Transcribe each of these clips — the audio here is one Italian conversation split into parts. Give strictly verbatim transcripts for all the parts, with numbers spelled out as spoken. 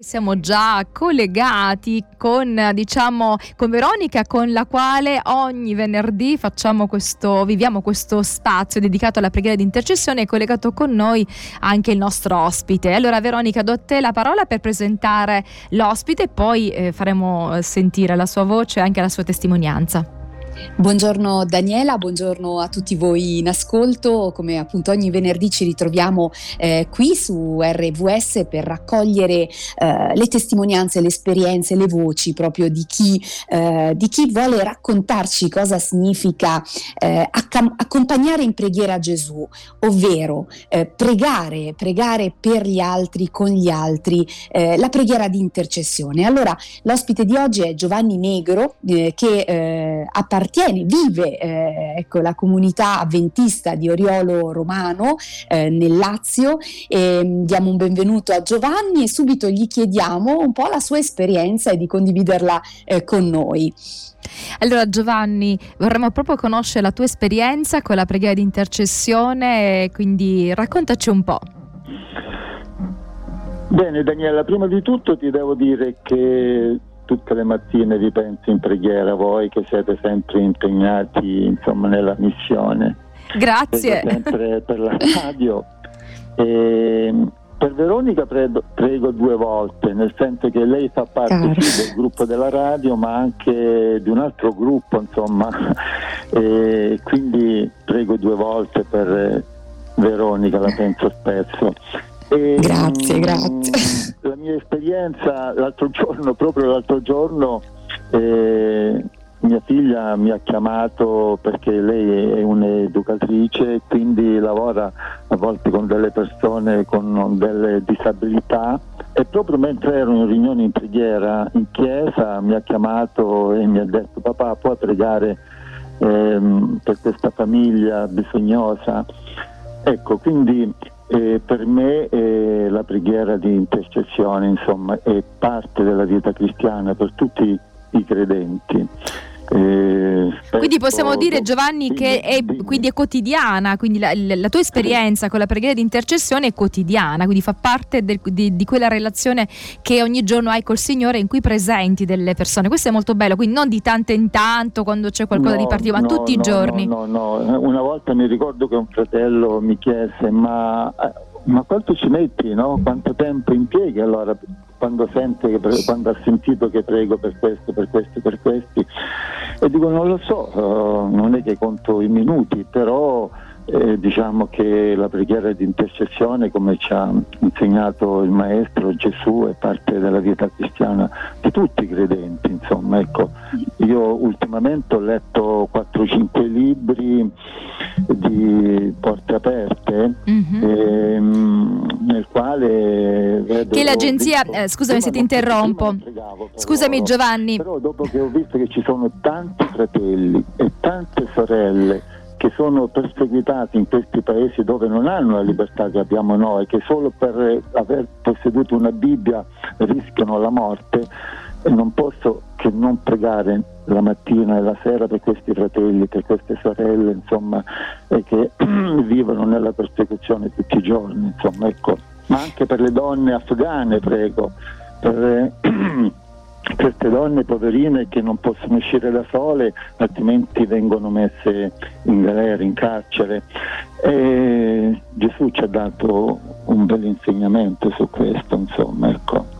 Siamo già collegati con, diciamo, con Veronica, con la quale ogni venerdì facciamo questo, viviamo questo spazio dedicato alla preghiera di intercessione, e collegato con noi anche il nostro ospite. Allora Veronica, do a te la parola per presentare l'ospite, poi eh, faremo sentire la sua voce e anche la sua testimonianza. Buongiorno Daniela, buongiorno a tutti voi in ascolto. Come appunto ogni venerdì ci ritroviamo eh, qui su R V S per raccogliere eh, le testimonianze, le esperienze, le voci proprio di chi, eh, di chi vuole raccontarci cosa significa eh, accam- accompagnare in preghiera Gesù, ovvero eh, pregare, pregare per gli altri, con gli altri, eh, la preghiera di intercessione. Allora l'ospite di oggi è Giovanni Negro eh, che eh, a partito Tiene, vive eh, ecco, la comunità avventista di Oriolo Romano eh, nel Lazio. E diamo un benvenuto a Giovanni e subito gli chiediamo un po' la sua esperienza e di condividerla eh, con noi. Allora Giovanni, vorremmo proprio conoscere la tua esperienza con la preghiera di intercessione, quindi raccontaci un po'. Bene Daniela, prima di tutto ti devo dire che tutte le mattine vi penso in preghiera, voi che siete sempre impegnati insomma nella missione. Grazie. Prego sempre per la radio. E per Veronica prego, prego due volte, nel senso che lei fa parte sì, del gruppo della radio, ma anche di un altro gruppo, insomma. E quindi prego due volte per Veronica, la penso spesso. E, grazie, um, grazie. La mia esperienza l'altro giorno, proprio l'altro giorno, eh, mia figlia mi ha chiamato perché lei è un'educatrice, quindi lavora a volte con delle persone con delle disabilità, e proprio mentre ero in riunione in preghiera in chiesa mi ha chiamato e mi ha detto: papà, puoi pregare ehm, per questa famiglia bisognosa? Ecco, quindi Eh, per me eh, la preghiera di intercessione insomma è parte della vita cristiana per tutti i credenti. Eh, quindi possiamo dire, Giovanni, che è, quindi è quotidiana, quindi la, la tua esperienza con la preghiera di intercessione è quotidiana, quindi fa parte del, di, di quella relazione che ogni giorno hai col Signore, in cui presenti delle persone. Questo è molto bello, quindi non di tanto in tanto quando c'è qualcosa no, di particolare, ma no, tutti no, i giorni. No, no, no, una volta mi ricordo che un fratello mi chiese: ma, ma quanto ci metti, no? Quanto tempo impieghi allora? Quando sente che pre- quando ha sentito che prego per questo, per questo, per questi, e dico non lo so, uh, non è che conto i minuti, però eh, diciamo che la preghiera di intercessione, come ci ha insegnato il Maestro Gesù, è parte della vita cristiana di tutti i credenti, insomma. Ecco, io ultimamente ho letto quattro cinque libri di Porte Aperte, mm-hmm. ehm, nel quale vedo che l'agenzia visto, eh, scusami se ti interrompo pregavo, però, scusami Giovanni, però dopo che ho visto che ci sono tanti fratelli e tante sorelle che sono perseguitati in questi paesi dove non hanno la libertà che abbiamo noi, che solo per aver posseduto una Bibbia rischiano la morte, e non posso che non pregare la mattina e la sera per questi fratelli, per queste sorelle, insomma, e che vivono nella persecuzione tutti i giorni, insomma, ecco. Ma anche per le donne afghane prego, per queste donne poverine che non possono uscire da sole, altrimenti vengono messe in galera, in carcere. E Gesù ci ha dato un bel insegnamento su questo, insomma, ecco.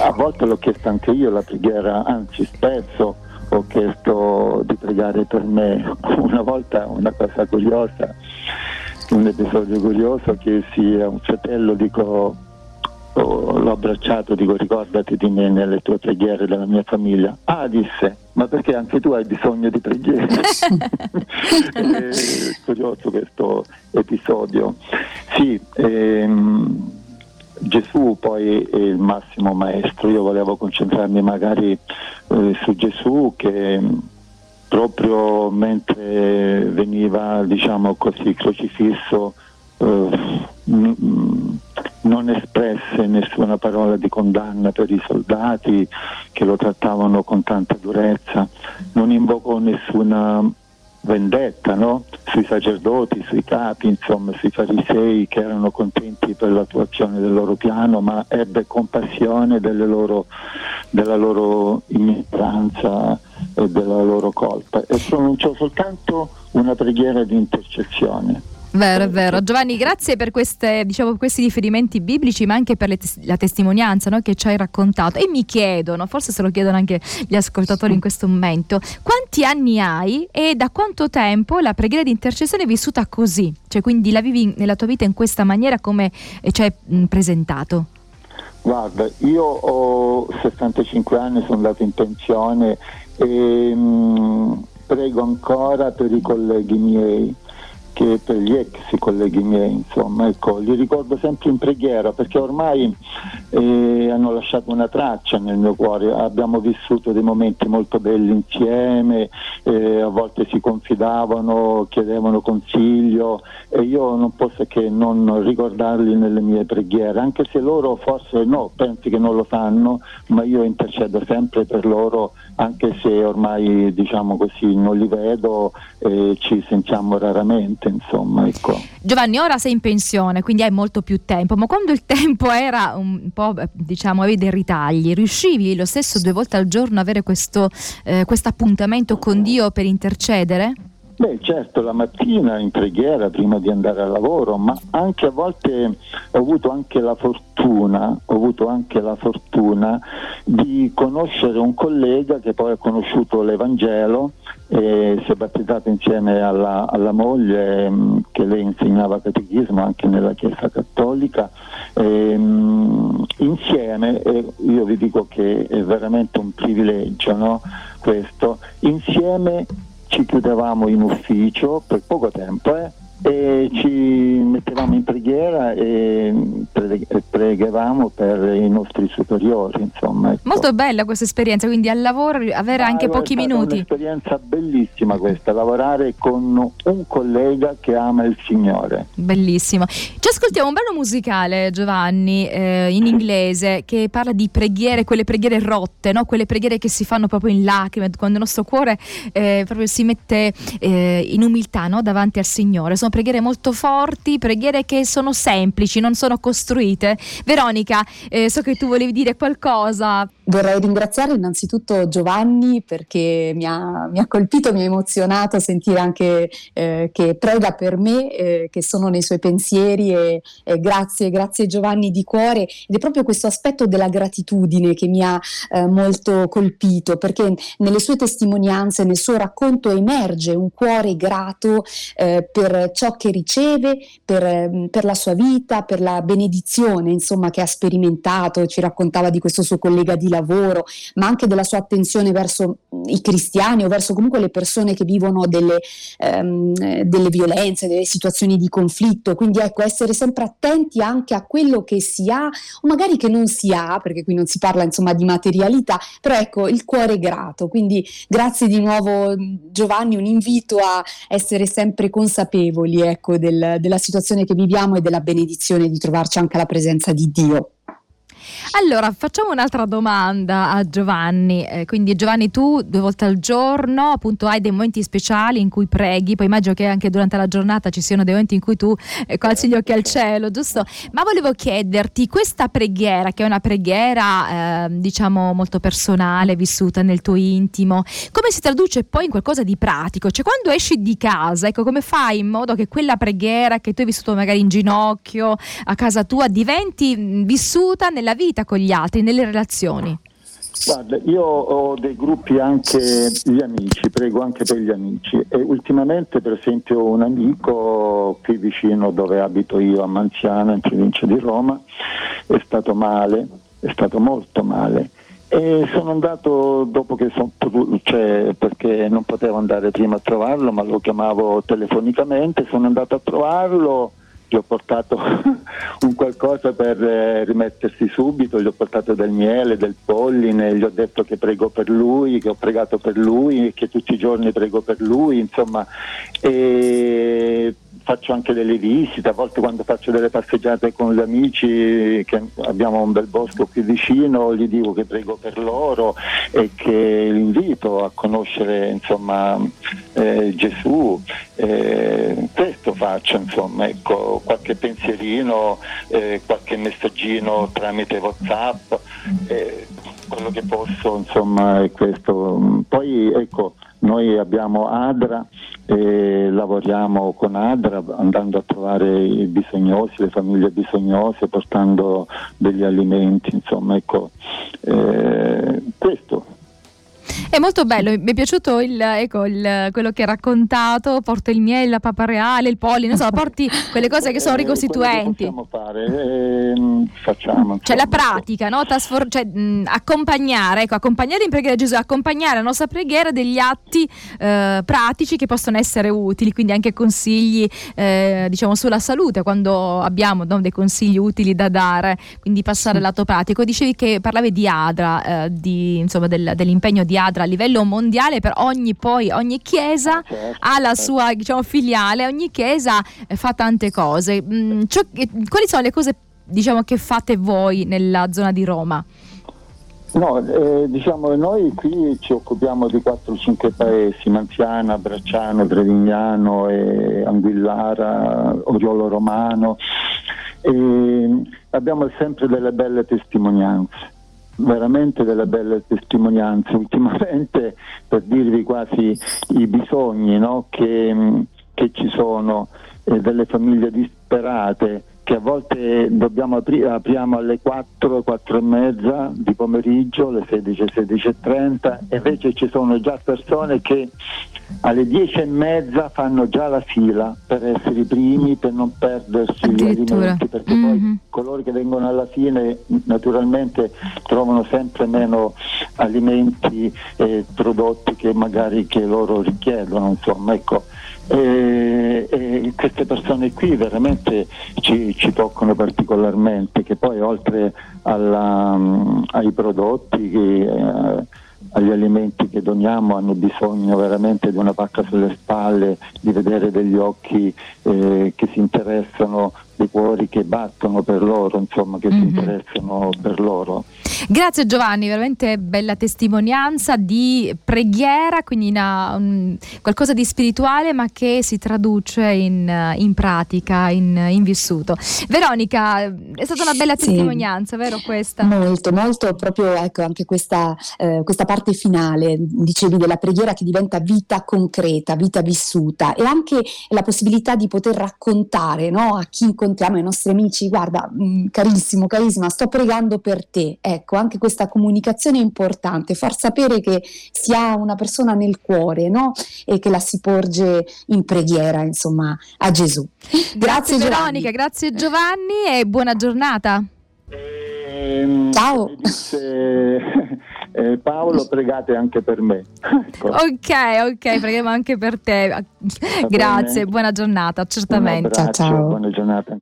A volte l'ho chiesto anche io la preghiera, anzi spesso ho chiesto di pregare per me. Una volta, una cosa curiosa, un episodio curioso, che sia un fratello, dico, Oh, l'ho abbracciato, dico: ricordati di me nelle tue preghiere, della mia famiglia. Ah, disse, ma perché anche tu hai bisogno di preghiere? È curioso questo episodio. Sì, ehm, Gesù poi è il massimo maestro. Io volevo concentrarmi magari eh, su Gesù, che proprio mentre veniva, diciamo così, crocifisso eh, m- m- non espresse nessuna parola di condanna per i soldati che lo trattavano con tanta durezza, non invocò nessuna vendetta, no? Sui sacerdoti, sui capi, insomma sui farisei che erano contenti per l'attuazione del loro piano, ma ebbe compassione delle loro, della loro ignoranza e della loro colpa, e pronunciò soltanto una preghiera di intercessione. Vero, è vero. Giovanni, grazie per queste, diciamo, questi riferimenti biblici, ma anche per le tes- la testimonianza, no, che ci hai raccontato. E mi chiedono, forse se lo chiedono anche gli ascoltatori in questo momento, quanti anni hai e da quanto tempo la preghiera di intercessione è vissuta così? Cioè, quindi la vivi nella tua vita in questa maniera come ci hai presentato? Guarda, io ho sessantacinque anni, sono andato in pensione e mh, prego ancora per i colleghi miei, che per gli ex colleghi miei, insomma, ecco, li ricordo sempre in preghiera, perché ormai eh, hanno lasciato una traccia nel mio cuore. Abbiamo vissuto dei momenti molto belli insieme, eh, a volte si confidavano, chiedevano consiglio, e io non posso che non ricordarli nelle mie preghiere, anche se loro forse no, pensi che non lo sanno, ma io intercedo sempre per loro, anche se ormai, diciamo così, non li vedo e ci sentiamo raramente. Insomma, ecco. Giovanni, ora sei in pensione, quindi hai molto più tempo, ma quando il tempo era un po', diciamo, avevi dei ritagli, riuscivi lo stesso due volte al giorno a avere questo eh, appuntamento con Dio per intercedere? Beh, certo, la mattina in preghiera prima di andare al lavoro, ma anche a volte ho avuto anche la fortuna, ho avuto anche la fortuna di conoscere un collega che poi ha conosciuto l'Evangelo e si è battezzato insieme alla, alla moglie, mh, che lei insegnava catechismo anche nella Chiesa Cattolica, e, mh, insieme, e io vi dico che è veramente un privilegio, no? Questo, insieme ci chiudevamo in ufficio per poco tempo, eh? E ci mettevamo in preghiera e pregavamo per i nostri superiori, insomma, ecco. Molto bella questa esperienza, quindi al lavoro avere ah, anche pochi minuti. È un'esperienza bellissima questa, lavorare con un collega che ama il Signore. Bellissimo. Ci ascoltiamo un brano musicale, Giovanni, eh, in inglese, che parla di preghiere, quelle preghiere rotte, no? Quelle preghiere che si fanno proprio in lacrime, quando il nostro cuore eh, proprio si mette eh, in umiltà, no? Davanti al Signore. Sono preghiere molto forti, preghiere che sono semplici, non sono costruite. Veronica, eh, so che tu volevi dire qualcosa. Vorrei ringraziare innanzitutto Giovanni, perché mi ha, mi ha colpito, mi ha emozionato sentire anche eh, che prega per me, eh, che sono nei suoi pensieri, e, e grazie, grazie Giovanni di cuore. Ed è proprio questo aspetto della gratitudine che mi ha eh, molto colpito, perché nelle sue testimonianze, nel suo racconto emerge un cuore grato eh, per ciò che riceve, per, per la sua vita, per la benedizione, insomma, che ha sperimentato. Ci raccontava di questo suo collega di lavoro, ma anche della sua attenzione verso i cristiani o verso comunque le persone che vivono delle, ehm, delle violenze, delle situazioni di conflitto. Quindi ecco, essere sempre attenti anche a quello che si ha, o magari che non si ha, perché qui non si parla, insomma, di materialità, però ecco, il cuore grato. Quindi grazie di nuovo Giovanni, un invito a essere sempre consapevoli, ecco, del, della situazione che viviamo e della benedizione di trovarci anche alla presenza di Dio. Allora, facciamo un'altra domanda a Giovanni. Eh, quindi Giovanni, tu due volte al giorno appunto hai dei momenti speciali in cui preghi, poi immagino che anche durante la giornata ci siano dei momenti in cui tu eh, alzi gli occhi al cielo, giusto? Ma volevo chiederti, questa preghiera, che è una preghiera eh, diciamo molto personale, vissuta nel tuo intimo, come si traduce poi in qualcosa di pratico? Cioè, quando esci di casa, ecco, come fai in modo che quella preghiera che tu hai vissuto magari in ginocchio a casa tua diventi vissuta nella vita con gli altri, nelle relazioni? Guarda, io ho dei gruppi, anche gli amici, prego anche per gli amici, e ultimamente per esempio un amico qui vicino dove abito io, a Manziana, in provincia di Roma, è stato male, è stato molto male, e sono andato dopo che sono, cioè, perché non potevo andare prima a trovarlo, ma lo chiamavo telefonicamente, sono andato a trovarlo, gli ho portato un qualcosa per eh, rimettersi subito, gli ho portato del miele, del polline, gli ho detto che prego per lui, che ho pregato per lui, che tutti i giorni prego per lui, insomma, e faccio anche delle visite, a volte quando faccio delle passeggiate con gli amici, che abbiamo un bel bosco qui vicino, gli dico che prego per loro e che li invito a conoscere, insomma, eh, Gesù, eh, questo faccia, insomma, ecco, qualche pensierino, eh, qualche messaggino tramite WhatsApp, eh, quello che posso, insomma, è questo. Poi, ecco, noi abbiamo Adra e lavoriamo con Adra andando a trovare i bisognosi, le famiglie bisognose, portando degli alimenti, insomma, ecco, eh, questo. È molto bello, mi è piaciuto il, ecco, il, quello che hai raccontato, porta il miele, la papa reale, il polline, insomma, porti quelle cose che sono ricostituenti. Eh, quello che possiamo fare, eh, facciamo. Insomma. Cioè la pratica, no? Trasfor- cioè, mh, accompagnare, ecco, accompagnare in preghiera Gesù, accompagnare la nostra preghiera degli atti eh, pratici che possono essere utili, quindi anche consigli, eh, diciamo, sulla salute, quando abbiamo, no, dei consigli utili da dare, quindi passare al lato pratico. Dicevi che parlavi di Adra, eh, di, insomma, del, dell'impegno di Adra a livello mondiale, per ogni poi ogni chiesa certo, ha la certo. sua, diciamo, filiale, ogni chiesa fa tante cose. Mm, cioè, quali sono le cose, diciamo, che fate voi nella zona di Roma? No, eh, diciamo, noi qui ci occupiamo di quattro o cinque paesi: Manziana, Bracciano, Trevignano, e Anguillara, Oriolo Romano, e abbiamo sempre delle belle testimonianze. Veramente delle belle testimonianze ultimamente, per dirvi quasi i bisogni, no? che, che ci sono, eh, delle famiglie disperate che a volte dobbiamo apri- apriamo alle quattro, quattro e mezza di pomeriggio, alle sedici, sedici e trenta, e invece ci sono già persone che alle dieci e mezza fanno già la fila per essere i primi, per non perdersi gli alimenti, perché mm-hmm. poi coloro che vengono alla fine naturalmente trovano sempre meno alimenti e prodotti che magari che loro richiedono, insomma, ecco. E, e queste persone qui veramente ci, ci toccano particolarmente, che poi oltre alla, um, ai prodotti che, uh, agli alimenti che doniamo, hanno bisogno veramente di una pacca sulle spalle, di vedere degli occhi eh, che si interessano, dei cuori che battono per loro, insomma, che mm-hmm. si interessano per loro. Grazie Giovanni, veramente bella testimonianza di preghiera, quindi una, un, qualcosa di spirituale ma che si traduce in, in pratica, in, in vissuto. Veronica, è stata una bella testimonianza, sì. Vero questa? Molto, molto, proprio, ecco, anche questa, eh, questa parte finale, dicevi, della preghiera che diventa vita concreta, vita vissuta, e anche la possibilità di poter raccontare, no, a chi incontriamo, ai nostri amici: guarda, mh, carissimo, carissima, sto pregando per te, ecco. Ecco, anche questa comunicazione è importante, far sapere che si ha una persona nel cuore, no? E che la si porge in preghiera, insomma, a Gesù. Grazie, grazie Veronica, Giovanni. Grazie Giovanni e buona giornata. Ehm, Ciao. Eh, Paolo, pregate anche per me. Ecco. Ok, ok, preghiamo anche per te. Grazie, buona giornata, certamente. Ciao, ciao. Buona giornata.